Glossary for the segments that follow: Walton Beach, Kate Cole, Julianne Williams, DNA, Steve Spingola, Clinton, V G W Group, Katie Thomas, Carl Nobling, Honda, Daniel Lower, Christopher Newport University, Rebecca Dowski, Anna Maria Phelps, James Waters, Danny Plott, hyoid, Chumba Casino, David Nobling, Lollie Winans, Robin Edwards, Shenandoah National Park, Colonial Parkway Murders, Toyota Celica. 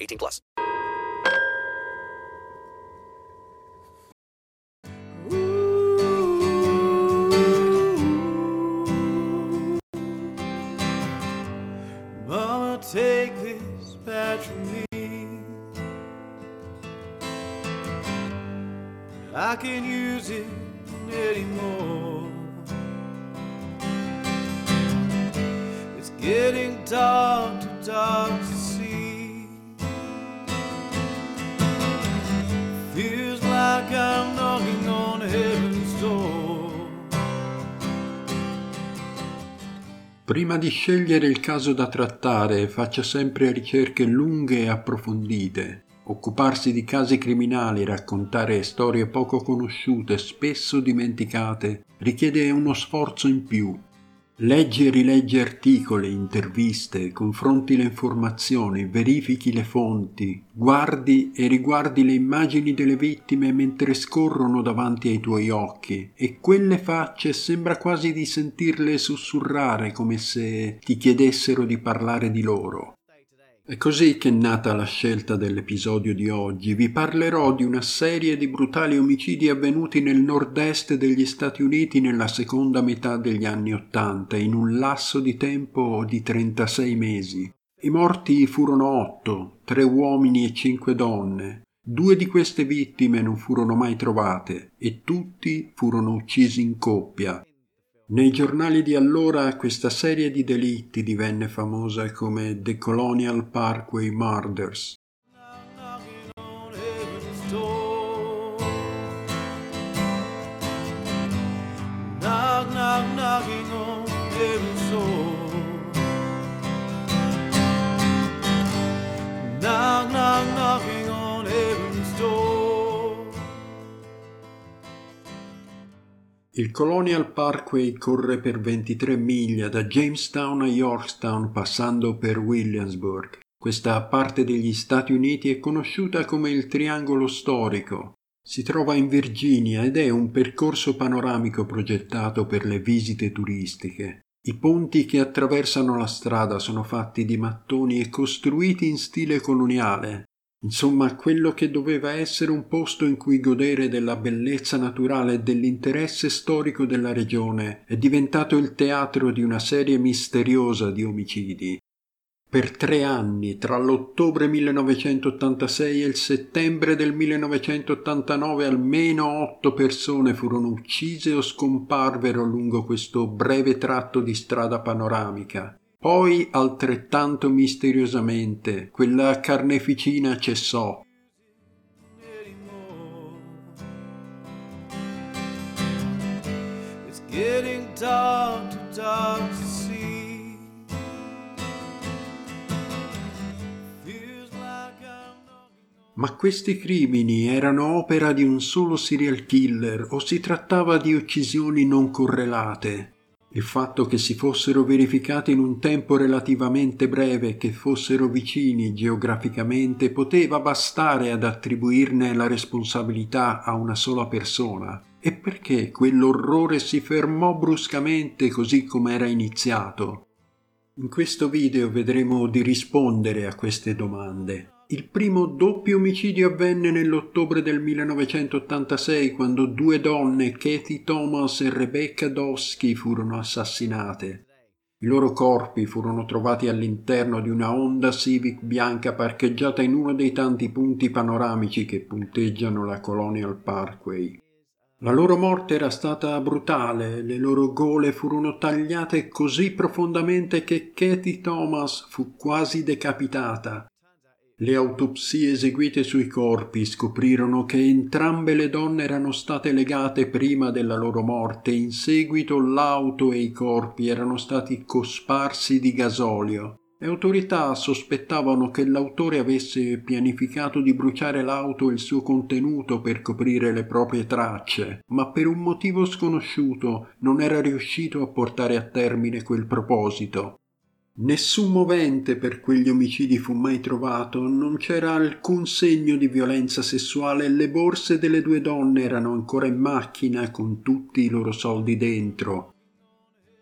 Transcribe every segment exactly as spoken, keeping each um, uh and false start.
eighteen plus. Ooh, mama, take this back from me. I can't use it anymore. It's getting dark, too dark to see. Feels like I'm knocking on heaven's door. Prima di scegliere il caso da trattare, faccia sempre ricerche lunghe e approfondite. Occuparsi di casi criminali, raccontare storie poco conosciute, spesso dimenticate, richiede uno sforzo in più. Leggi e rileggi articoli, interviste, confronti le informazioni, verifichi le fonti, guardi e riguardi le immagini delle vittime mentre scorrono davanti ai tuoi occhi, e quelle facce sembra quasi di sentirle sussurrare come se ti chiedessero di parlare di loro. È così che è nata la scelta dell'episodio di oggi. Vi parlerò di una serie di brutali omicidi avvenuti nel nord-est degli Stati Uniti nella seconda metà degli anni Ottanta, in un lasso di tempo di trentasei mesi. I morti furono otto, tre uomini e cinque donne. Due di queste vittime non furono mai trovate e tutti furono uccisi in coppia. Nei giornali di allora questa serie di delitti divenne famosa come The Colonial Parkway Murders. Il Colonial Parkway corre per ventitré miglia da Jamestown a Yorktown, passando per Williamsburg. Questa parte degli Stati Uniti è conosciuta come il Triangolo Storico. Si trova in Virginia ed è un percorso panoramico progettato per le visite turistiche. I ponti che attraversano la strada sono fatti di mattoni e costruiti in stile coloniale. Insomma, quello che doveva essere un posto in cui godere della bellezza naturale e dell'interesse storico della regione è diventato il teatro di una serie misteriosa di omicidi. Per tre anni, tra l'ottobre millenovecentottantasei e il settembre del millenovecentottantanove, almeno otto persone furono uccise o scomparvero lungo questo breve tratto di strada panoramica. Poi, altrettanto misteriosamente, quella carneficina cessò. It's getting dark, too dark to see. Feels like I'm knocking on... Ma questi crimini erano opera di un solo serial killer o si trattava di uccisioni non correlate? Il fatto che si fossero verificati in un tempo relativamente breve, che fossero vicini geograficamente, poteva bastare ad attribuirne la responsabilità a una sola persona. E perché quell'orrore si fermò bruscamente così come era iniziato? In questo video vedremo di rispondere a queste domande. Il primo doppio omicidio avvenne nell'ottobre del millenovecentottantasei, quando due donne, Katie Thomas e Rebecca Dowski, furono assassinate. I loro corpi furono trovati all'interno di una Honda Civic bianca parcheggiata in uno dei tanti punti panoramici che punteggiano la Colonial Parkway. La loro morte era stata brutale, le loro gole furono tagliate così profondamente che Katie Thomas fu quasi decapitata. Le autopsie eseguite sui corpi scoprirono che entrambe le donne erano state legate prima della loro morte. In seguito l'auto e i corpi erano stati cosparsi di gasolio. Le autorità sospettavano che l'autore avesse pianificato di bruciare l'auto e il suo contenuto per coprire le proprie tracce, ma per un motivo sconosciuto non era riuscito a portare a termine quel proposito. Nessun movente per quegli omicidi fu mai trovato, non c'era alcun segno di violenza sessuale e le borse delle due donne erano ancora in macchina con tutti i loro soldi dentro.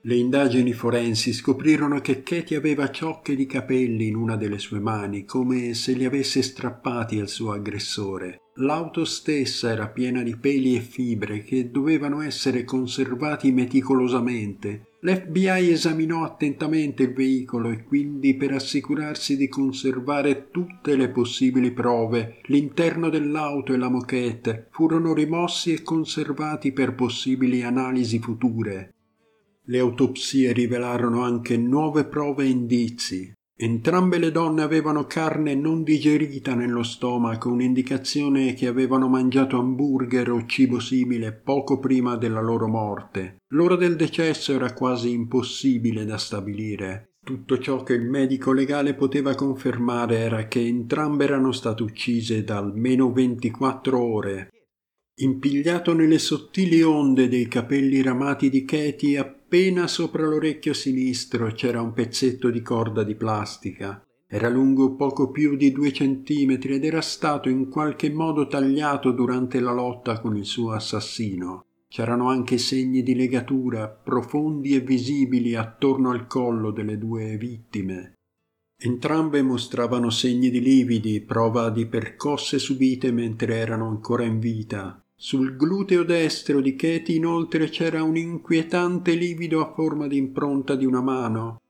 Le indagini forensi scoprirono che Katie aveva ciocche di capelli in una delle sue mani, come se li avesse strappati al suo aggressore. L'auto stessa era piena di peli e fibre che dovevano essere conservati meticolosamente. L'F B I esaminò attentamente il veicolo e quindi, per assicurarsi di conservare tutte le possibili prove, l'interno dell'auto e la moquette furono rimossi e conservati per possibili analisi future. Le autopsie rivelarono anche nuove prove e indizi. Entrambe le donne avevano carne non digerita nello stomaco, un'indicazione che avevano mangiato hamburger o cibo simile poco prima della loro morte. L'ora del decesso era quasi impossibile da stabilire. Tutto ciò che il medico legale poteva confermare era che entrambe erano state uccise da almeno ventiquattro ore. Impigliato nelle sottili onde dei capelli ramati di Katie, appena sopra l'orecchio sinistro c'era un pezzetto di corda di plastica. Era lungo poco più di due centimetri ed era stato in qualche modo tagliato durante la lotta con il suo assassino. C'erano anche segni di legatura, profondi e visibili, attorno al collo delle due vittime. Entrambe mostravano segni di lividi, prova di percosse subite mentre erano ancora in vita. Sul gluteo destro di Katie inoltre c'era un inquietante livido a forma di impronta di una mano.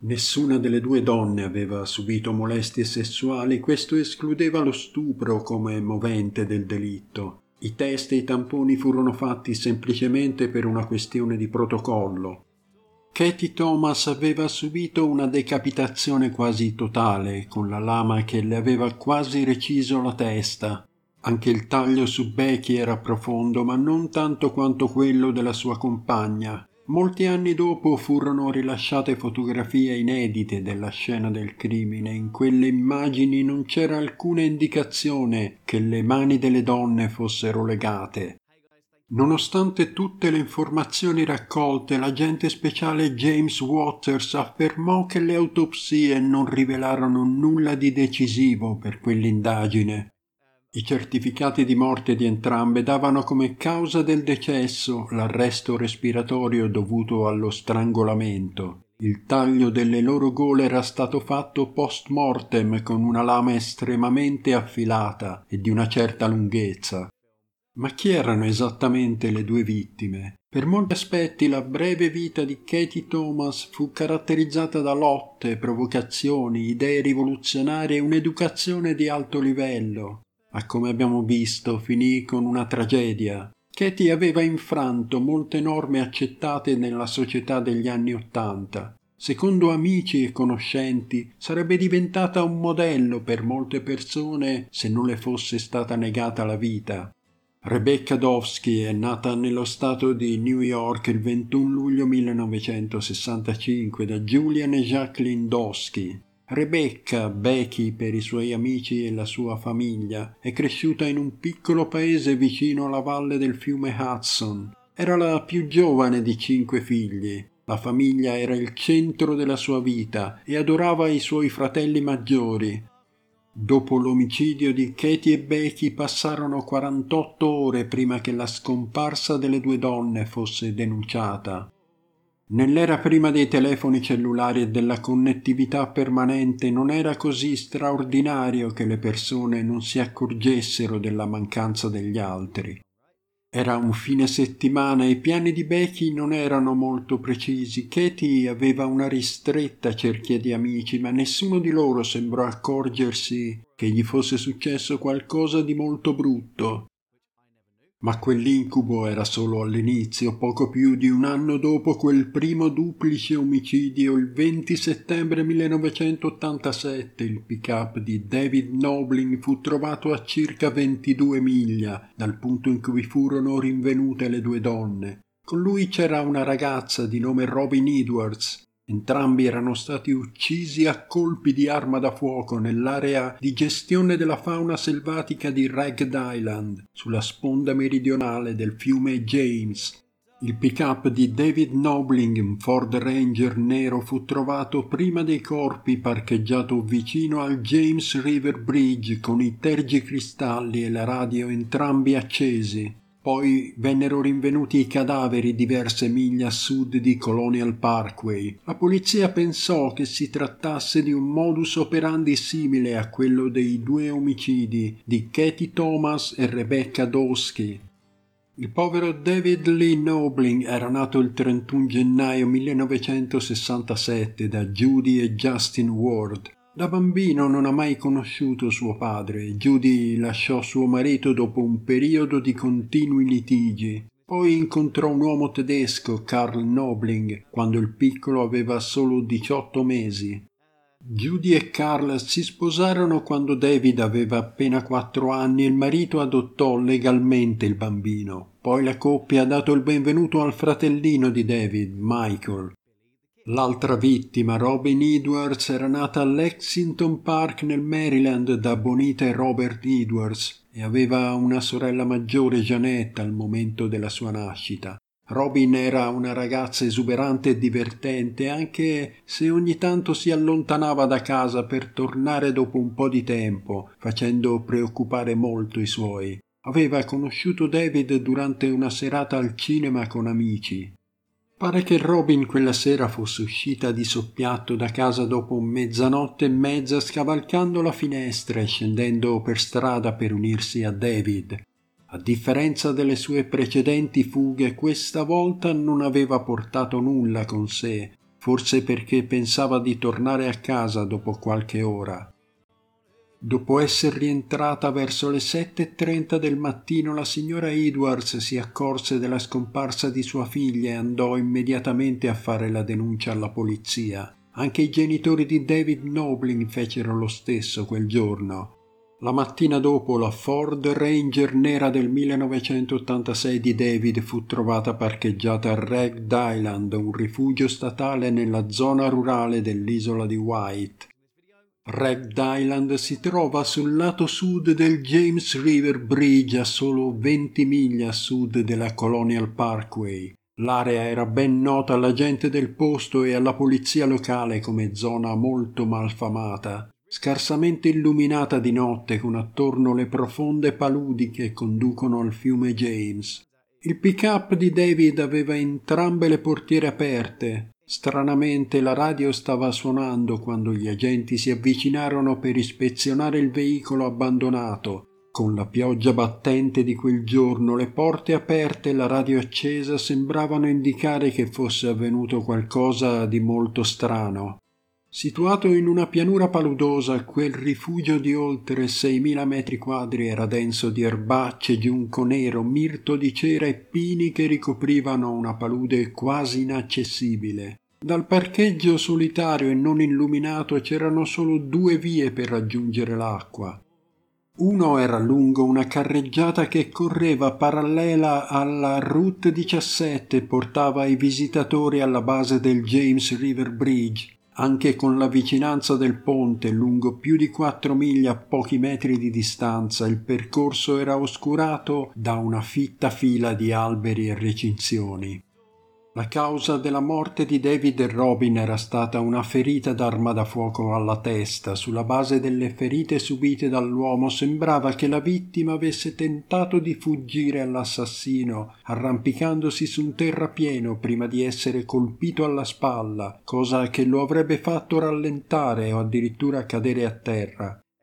Nessuna delle due donne aveva subito molestie sessuali, questo escludeva lo stupro come movente del delitto. I test e i tamponi furono fatti semplicemente per una questione di protocollo. Katie Thomas aveva subito una decapitazione quasi totale, con la lama che le aveva quasi reciso la testa. Anche il taglio su Becky era profondo, ma non tanto quanto quello della sua compagna. Molti anni dopo furono rilasciate fotografie inedite della scena del crimine. In quelle immagini non c'era alcuna indicazione che le mani delle donne fossero legate. Nonostante tutte le informazioni raccolte, l'agente speciale James Waters affermò che le autopsie non rivelarono nulla di decisivo per quell'indagine. I certificati di morte di entrambe davano come causa del decesso l'arresto respiratorio dovuto allo strangolamento. Il taglio delle loro gole era stato fatto post mortem con una lama estremamente affilata e di una certa lunghezza. Ma chi erano esattamente le due vittime? Per molti aspetti la breve vita di Katie Thomas fu caratterizzata da lotte, provocazioni, idee rivoluzionarie e un'educazione di alto livello. Ma come abbiamo visto, finì con una tragedia. Katie aveva infranto molte norme accettate nella società degli anni Ottanta. Secondo amici e conoscenti, sarebbe diventata un modello per molte persone se non le fosse stata negata la vita. Rebecca Dowski è nata nello stato di New York il ventuno luglio millenovecentosessantacinque da Julian e Jacqueline Dowski. Rebecca, Becky per i suoi amici e la sua famiglia, è cresciuta in un piccolo paese vicino alla valle del fiume Hudson. Era la più giovane di cinque figli. La famiglia era il centro della sua vita e adorava i suoi fratelli maggiori. Dopo l'omicidio di Katie e Becky passarono quarantotto ore prima che la scomparsa delle due donne fosse denunciata. Nell'era prima dei telefoni cellulari e della connettività permanente non era così straordinario che le persone non si accorgessero della mancanza degli altri. Era un fine settimana e i piani di Becky non erano molto precisi. Katie aveva una ristretta cerchia di amici, ma nessuno di loro sembrò accorgersi che gli fosse successo qualcosa di molto brutto. Ma quell'incubo era solo all'inizio. Poco più di un anno dopo quel primo duplice omicidio, il venti settembre millenovecentottantasette, il pick-up di David Nobling fu trovato a circa ventidue miglia dal punto in cui furono rinvenute le due donne. Con lui c'era una ragazza di nome Robin Edwards. Entrambi erano stati uccisi a colpi di arma da fuoco nell'area di gestione della fauna selvatica di Ragged Island, sulla sponda meridionale del fiume James. Il pick-up di David Nobling, un Ford Ranger nero, fu trovato prima dei corpi parcheggiato vicino al James River Bridge con i tergicristalli e la radio entrambi accesi. Poi vennero rinvenuti i cadaveri diverse miglia a sud di Colonial Parkway. La polizia pensò che si trattasse di un modus operandi simile a quello dei due omicidi di Katie Thomas e Rebecca Dowski. Il povero David Lee Nobling era nato il trentuno gennaio millenovecentosessantasette da Judy e Justin Ward. Da bambino non ha mai conosciuto suo padre. Judy lasciò suo marito dopo un periodo di continui litigi. Poi incontrò un uomo tedesco, Carl Nobling, quando il piccolo aveva solo diciotto mesi. Judy e Carl si sposarono quando David aveva appena quattro anni e il marito adottò legalmente il bambino. Poi la coppia ha dato il benvenuto al fratellino di David, Michael. L'altra vittima, Robin Edwards, era nata a Lexington Park nel Maryland da Bonita e Robert Edwards e aveva una sorella maggiore, Jeanette, al momento della sua nascita. Robin era una ragazza esuberante e divertente, anche se ogni tanto si allontanava da casa per tornare dopo un po' di tempo, facendo preoccupare molto i suoi. Aveva conosciuto David durante una serata al cinema con amici. Pare che Robin quella sera fosse uscita di soppiatto da casa dopo mezzanotte e mezza scavalcando la finestra e scendendo per strada per unirsi a David. A differenza delle sue precedenti fughe, questa volta non aveva portato nulla con sé, forse perché pensava di tornare a casa dopo qualche ora. Dopo essere rientrata verso le sette e trenta del mattino, la signora Edwards si accorse della scomparsa di sua figlia e andò immediatamente a fare la denuncia alla polizia. Anche i genitori di David Nobling fecero lo stesso quel giorno. La mattina dopo, la Ford Ranger nera del millenovecentottantasei di David fu trovata parcheggiata a Ragged Island, un rifugio statale nella zona rurale dell'isola di White. Ragged Island si trova sul lato sud del James River Bridge, a solo venti miglia a sud della Colonial Parkway. L'area era ben nota alla gente del posto e alla polizia locale come zona molto malfamata, scarsamente illuminata di notte con attorno le profonde paludi che conducono al fiume James. Il pick-up di David aveva entrambe le portiere aperte. Stranamente la radio stava suonando quando gli agenti si avvicinarono per ispezionare il veicolo abbandonato. Con la pioggia battente di quel giorno, le porte aperte e la radio accesa sembravano indicare che fosse avvenuto qualcosa di molto strano. Situato in una pianura paludosa, quel rifugio di oltre seimila metri quadri era denso di erbacce, giunco nero, mirto di cera e pini che ricoprivano una palude quasi inaccessibile. Dal parcheggio solitario e non illuminato c'erano solo due vie per raggiungere l'acqua. Uno era lungo una carreggiata che correva parallela alla Route diciassette e portava i visitatori alla base del James River Bridge. Anche con la vicinanza del ponte, lungo più di quattro miglia a pochi metri di distanza, il percorso era oscurato da una fitta fila di alberi e recinzioni. La causa della morte di David e Robin era stata una ferita d'arma da fuoco alla testa. Sulla base delle ferite subite dall'uomo sembrava che la vittima avesse tentato di fuggire all'assassino, arrampicandosi su un terrapieno prima di essere colpito alla spalla, cosa che lo avrebbe fatto rallentare o addirittura cadere a terra.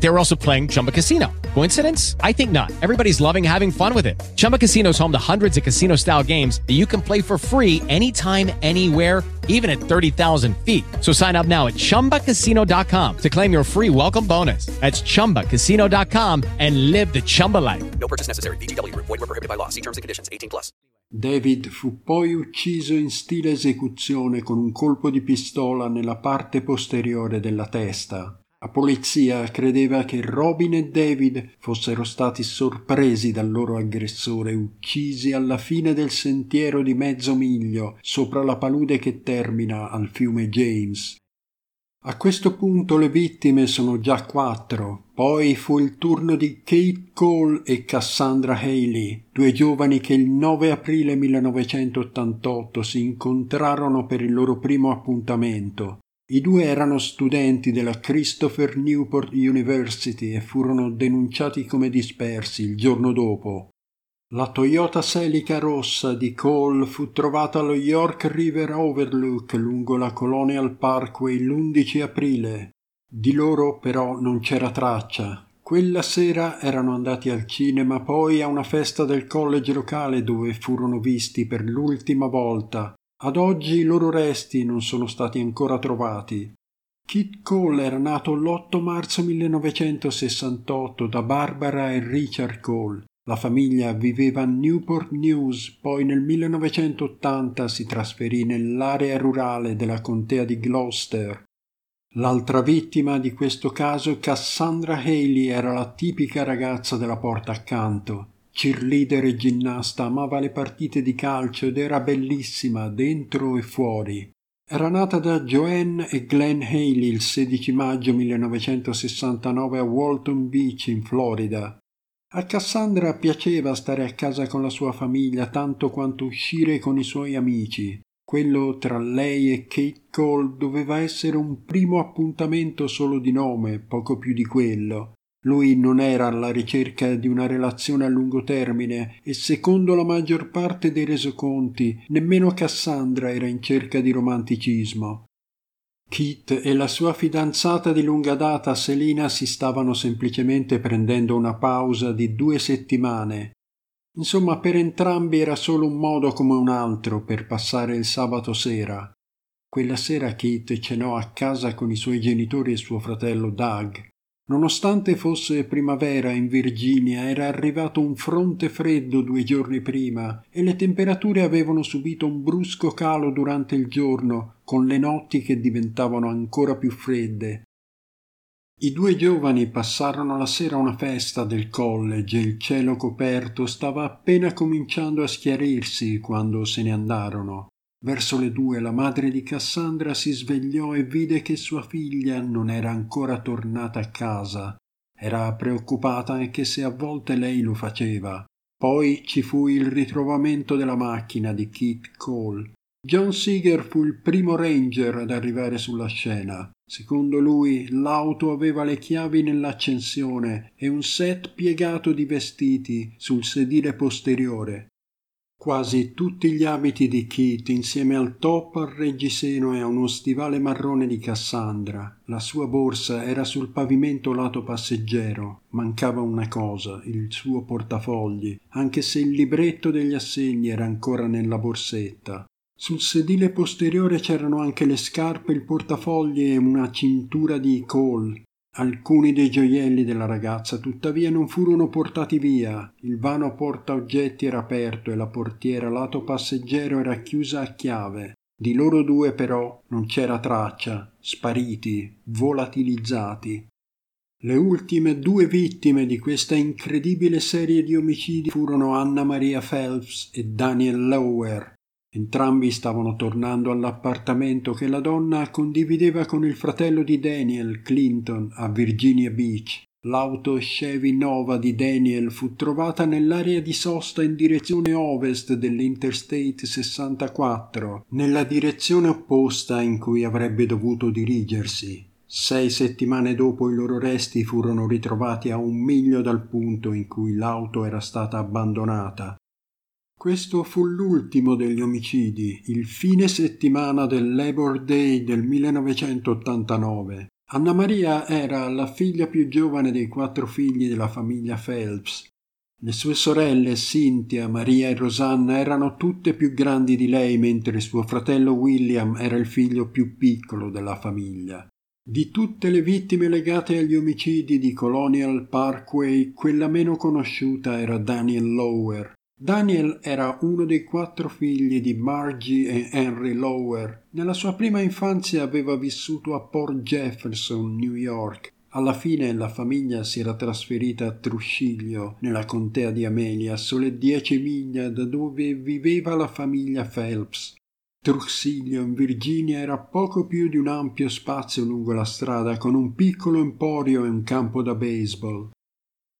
They were also playing Chumba Casino. Coincidence? I think not. Everybody's loving having fun with it. Chumba Casino is home to hundreds of casino-style games that you can play for free anytime, anywhere, even at thirty thousand feet. So sign up now at chumba casino dot com to claim your free welcome bonus. That's chumba casino dot com and live the Chumba life. No purchase necessary. V G W. Void where prohibited by law. See terms and conditions. eighteen plus. David fu poi ucciso in stile esecuzione con un colpo di pistola nella parte posteriore della testa. La polizia credeva che Robin e David fossero stati sorpresi dal loro aggressore, uccisi alla fine del sentiero di mezzo miglio, sopra la palude che termina al fiume James. A questo punto le vittime sono già quattro. Poi fu il turno di Kate Cole e Cassandra Haley, due giovani che il nove aprile millenovecentottantotto si incontrarono per il loro primo appuntamento. I due erano studenti della Christopher Newport University e furono denunciati come dispersi il giorno dopo. La Toyota Celica rossa di Cole fu trovata allo York River Overlook lungo la Colonial Parkway l'undici aprile. Di loro però non c'era traccia. Quella sera erano andati al cinema, poi a una festa del college locale dove furono visti per l'ultima volta. Ad oggi i loro resti non sono stati ancora trovati. Kit Cole era nato l'otto marzo millenovecentosessantotto da Barbara e Richard Cole. La famiglia viveva a Newport News, poi nel millenovecentottanta si trasferì nell'area rurale della contea di Gloucester. L'altra vittima di questo caso, Cassandra Haley, era la tipica ragazza della porta accanto. Cheerleader e ginnasta, amava le partite di calcio ed era bellissima dentro e fuori. Era nata da Joanne e Glenn Haley il sedici maggio millenovecentosessantanove a Walton Beach in Florida. A Cassandra piaceva stare a casa con la sua famiglia tanto quanto uscire con i suoi amici. Quello tra lei e Kate Cole doveva essere un primo appuntamento solo di nome, poco più di quello. Lui non era alla ricerca di una relazione a lungo termine e, secondo la maggior parte dei resoconti, nemmeno Cassandra era in cerca di romanticismo. Kit e la sua fidanzata di lunga data, Selina, si stavano semplicemente prendendo una pausa di due settimane. Insomma, per entrambi era solo un modo come un altro per passare il sabato sera. Quella sera Kit cenò a casa con i suoi genitori e suo fratello Doug. Nonostante fosse primavera in Virginia, era arrivato un fronte freddo due giorni prima e le temperature avevano subito un brusco calo durante il giorno, con le notti che diventavano ancora più fredde. I due giovani passarono la sera a una festa del college e il cielo coperto stava appena cominciando a schiarirsi quando se ne andarono. Verso le due la madre di Cassandra si svegliò e vide che sua figlia non era ancora tornata a casa. Era preoccupata anche se a volte lei lo faceva. Poi ci fu il ritrovamento della macchina di Kit Cole. John Seeger fu il primo ranger ad arrivare sulla scena. Secondo lui l'auto aveva le chiavi nell'accensione e un set piegato di vestiti sul sedile posteriore. Quasi tutti gli abiti di Kit, insieme al top, al reggiseno e a uno stivale marrone di Cassandra. La sua borsa era sul pavimento lato passeggero. Mancava una cosa, il suo portafogli, anche se il libretto degli assegni era ancora nella borsetta. Sul sedile posteriore c'erano anche le scarpe, il portafogli e una cintura di Cole. Alcuni dei gioielli della ragazza tuttavia non furono portati via. Il vano portaoggetti era aperto e la portiera lato passeggero era chiusa a chiave. Di loro due però non c'era traccia, spariti, volatilizzati. Le ultime due vittime di questa incredibile serie di omicidi furono Anna Maria Phelps e Daniel Lower. Entrambi stavano tornando all'appartamento che la donna condivideva con il fratello di Daniel, Clinton, a Virginia Beach. L'auto Chevy Nova di Daniel fu trovata nell'area di sosta in direzione ovest dell'Interstate sessantaquattro, nella direzione opposta in cui avrebbe dovuto dirigersi. Sei settimane dopo i loro resti furono ritrovati a un miglio dal punto in cui l'auto era stata abbandonata. Questo fu l'ultimo degli omicidi, il fine settimana del Labor Day del millenovecentottantanove. Anna Maria era la figlia più giovane dei quattro figli della famiglia Phelps. Le sue sorelle Cynthia, Maria e Rosanna erano tutte più grandi di lei, mentre suo fratello William era il figlio più piccolo della famiglia. Di tutte le vittime legate agli omicidi di Colonial Parkway, quella meno conosciuta era Daniel Lower. Daniel era uno dei quattro figli di Margie e Henry Lower. Nella sua prima infanzia aveva vissuto a Port Jefferson, New York. Alla fine la famiglia si era trasferita a Trusciglio, nella contea di Amelia, a sole dieci miglia da dove viveva la famiglia Phelps. Trusciglio in Virginia era poco più di un ampio spazio lungo la strada, con un piccolo emporio e un campo da baseball.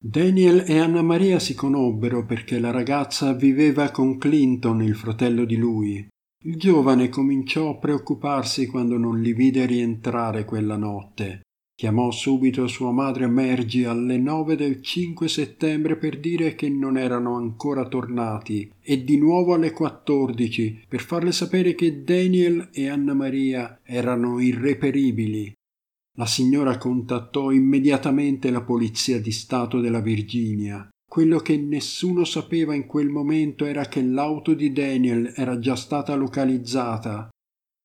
Daniel e Anna Maria si conobbero perché la ragazza viveva con Clinton, il fratello di lui. Il giovane cominciò a preoccuparsi quando non li vide rientrare quella notte. Chiamò subito sua madre Margie alle nove del cinque settembre per dire che non erano ancora tornati e di nuovo alle quattordici per farle sapere che Daniel e Anna Maria erano irreperibili. La signora contattò immediatamente la Polizia di Stato della Virginia. Quello che nessuno sapeva in quel momento era che l'auto di Daniel era già stata localizzata.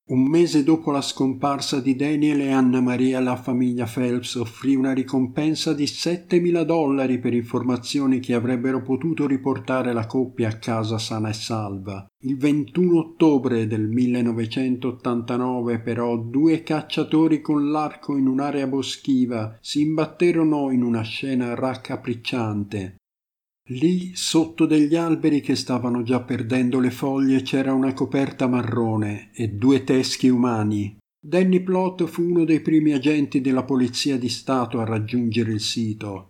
Un mese dopo la scomparsa di Daniel e Anna Maria, la famiglia Phelps offrì una ricompensa di settemila dollari per informazioni che avrebbero potuto riportare la coppia a casa sana e salva. Il ventuno ottobre del millenovecentottantanove, però, due cacciatori con l'arco in un'area boschiva si imbatterono in una scena raccapricciante. Lì, sotto degli alberi che stavano già perdendo le foglie, c'era una coperta marrone e due teschi umani. Danny Plott fu uno dei primi agenti della Polizia di Stato a raggiungere il sito.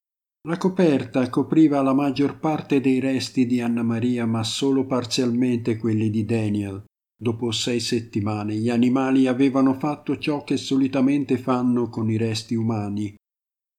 La coperta copriva la maggior parte dei resti di Anna Maria, ma solo parzialmente quelli di Daniel. Dopo sei settimane, gli animali avevano fatto ciò che solitamente fanno con i resti umani.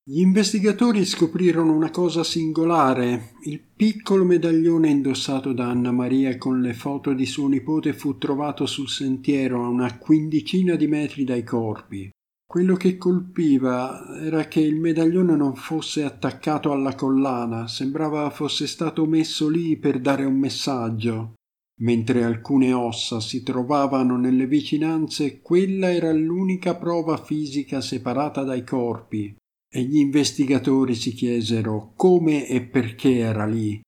Gli investigatori scoprirono una cosa singolare. Il piccolo medaglione indossato da Anna Maria con le foto di suo nipote fu trovato sul sentiero a una quindicina di metri dai corpi. Quello che colpiva era che il medaglione non fosse attaccato alla collana, sembrava fosse stato messo lì per dare un messaggio. Mentre alcune ossa si trovavano nelle vicinanze, quella era l'unica prova fisica separata dai corpi. E gli investigatori si chiesero come e perché era lì.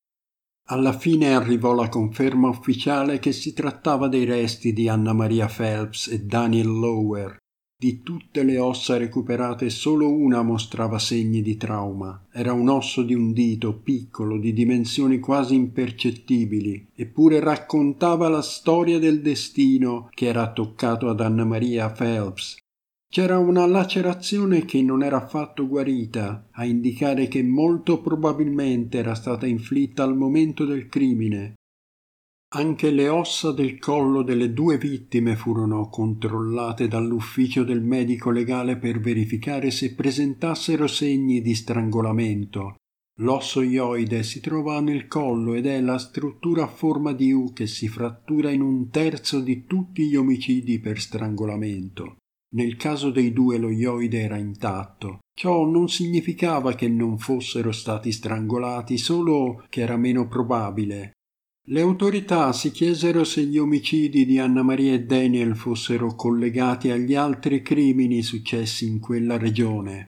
Alla fine arrivò la conferma ufficiale che si trattava dei resti di Anna Maria Phelps e Daniel Lower. Di tutte le ossa recuperate, solo una mostrava segni di trauma. Era un osso di un dito, piccolo, di dimensioni quasi impercettibili, eppure raccontava la storia del destino che era toccato ad Anna Maria Phelps. C'era una lacerazione che non era affatto guarita, a indicare che molto probabilmente era stata inflitta al momento del crimine. Anche le ossa del collo delle due vittime furono controllate dall'ufficio del medico legale per verificare se presentassero segni di strangolamento. L'osso ioide si trova nel collo ed è la struttura a forma di U che si frattura in un terzo di tutti gli omicidi per strangolamento. Nel caso dei due lo ioide era intatto. Ciò non significava che non fossero stati strangolati, solo che era meno probabile. Le autorità si chiesero se gli omicidi di Anna Maria e Daniel fossero collegati agli altri crimini successi in quella regione.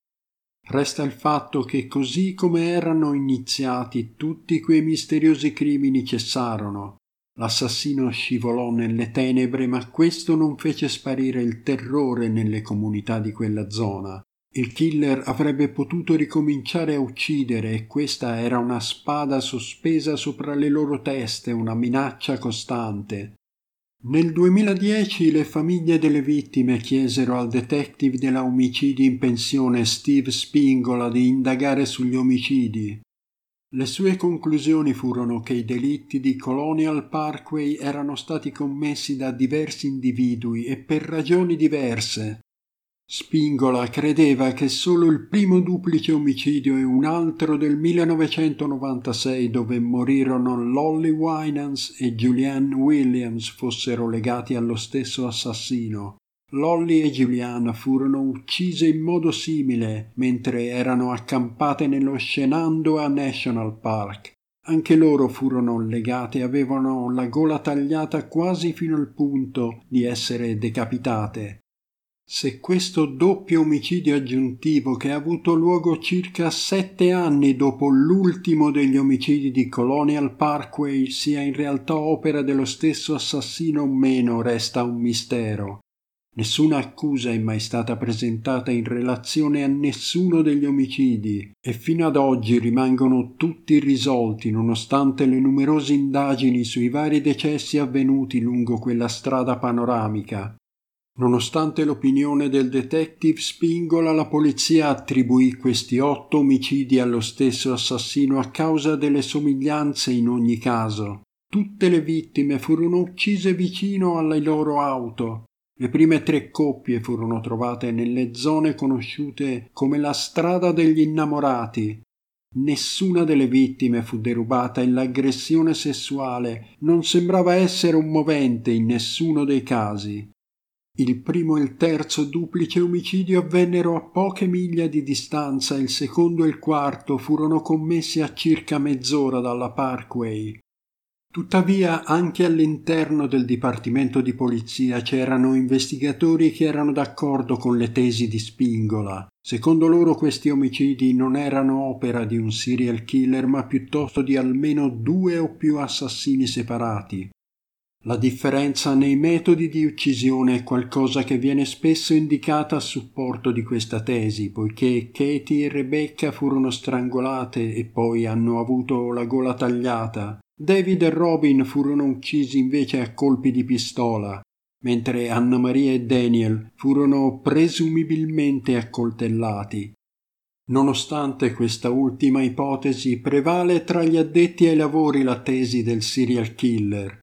Resta il fatto che così come erano iniziati, tutti quei misteriosi crimini cessarono. L'assassino scivolò nelle tenebre, ma questo non fece sparire il terrore nelle comunità di quella zona. Il killer avrebbe potuto ricominciare a uccidere e questa era una spada sospesa sopra le loro teste, una minaccia costante. Nel duemiladieci le famiglie delle vittime chiesero al detective della omicidi in pensione Steve Spingola di indagare sugli omicidi. Le sue conclusioni furono che i delitti di Colonial Parkway erano stati commessi da diversi individui e per ragioni diverse. Spingola credeva che solo il primo duplice omicidio e un altro del millenovecentonovantasei, dove morirono Lollie Winans e Julianne Williams, fossero legati allo stesso assassino. Lollie e Julianne furono uccise in modo simile mentre erano accampate nello Shenandoah National Park. Anche loro furono legate e avevano la gola tagliata quasi fino al punto di essere decapitate. Se questo doppio omicidio aggiuntivo, che ha avuto luogo circa sette anni dopo l'ultimo degli omicidi di Colonial Parkway, sia in realtà opera dello stesso assassino o meno, resta un mistero. Nessuna accusa è mai stata presentata in relazione a nessuno degli omicidi e fino ad oggi rimangono tutti irrisolti nonostante le numerose indagini sui vari decessi avvenuti lungo quella strada panoramica. Nonostante l'opinione del detective Spingola, la polizia attribuì questi otto omicidi allo stesso assassino a causa delle somiglianze in ogni caso. Tutte le vittime furono uccise vicino alle loro auto. Le prime tre coppie furono trovate nelle zone conosciute come la strada degli innamorati. Nessuna delle vittime fu derubata e l'aggressione sessuale non sembrava essere un movente in nessuno dei casi. Il primo e il terzo duplice omicidio avvennero a poche miglia di distanza e il secondo e il quarto furono commessi a circa mezz'ora dalla Parkway. Tuttavia, anche all'interno del Dipartimento di Polizia c'erano investigatori che erano d'accordo con le tesi di Spingola. Secondo loro questi omicidi non erano opera di un serial killer, ma piuttosto di almeno due o più assassini separati. La differenza nei metodi di uccisione è qualcosa che viene spesso indicata a supporto di questa tesi, poiché Katie e Rebecca furono strangolate e poi hanno avuto la gola tagliata. David e Robin furono uccisi invece a colpi di pistola, mentre Anna Maria e Daniel furono presumibilmente accoltellati. Nonostante questa ultima ipotesi, prevale tra gli addetti ai lavori la tesi del serial killer.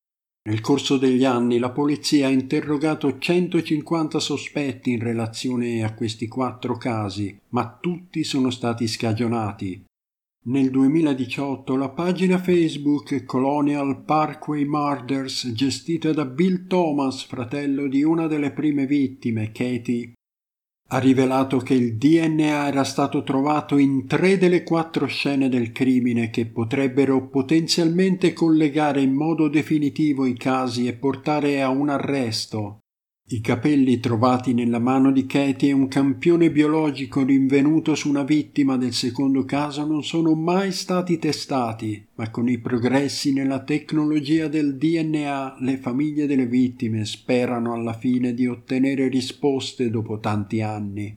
Nel corso degli anni la polizia ha interrogato centocinquanta sospetti in relazione a questi quattro casi, ma tutti sono stati scagionati. Nel duemiladiciotto la pagina Facebook Colonial Parkway Murders, gestita da Bill Thomas, fratello di una delle prime vittime, Katie, ha rivelato che il D N A era stato trovato in tre delle quattro scene del crimine che potrebbero potenzialmente collegare in modo definitivo i casi e portare a un arresto. I capelli trovati nella mano di Katie e un campione biologico rinvenuto su una vittima del secondo caso non sono mai stati testati, ma con i progressi nella tecnologia del D N A le famiglie delle vittime sperano alla fine di ottenere risposte dopo tanti anni.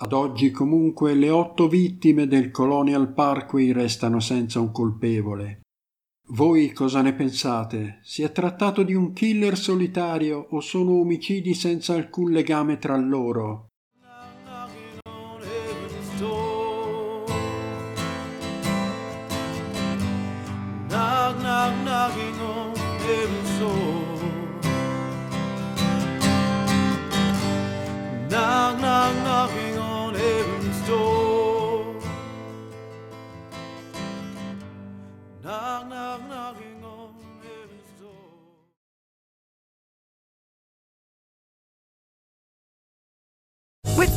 Ad oggi comunque le otto vittime del Colonial Parkway restano senza un colpevole. Voi cosa ne pensate? Si è trattato di un killer solitario o sono omicidi senza alcun legame tra loro? With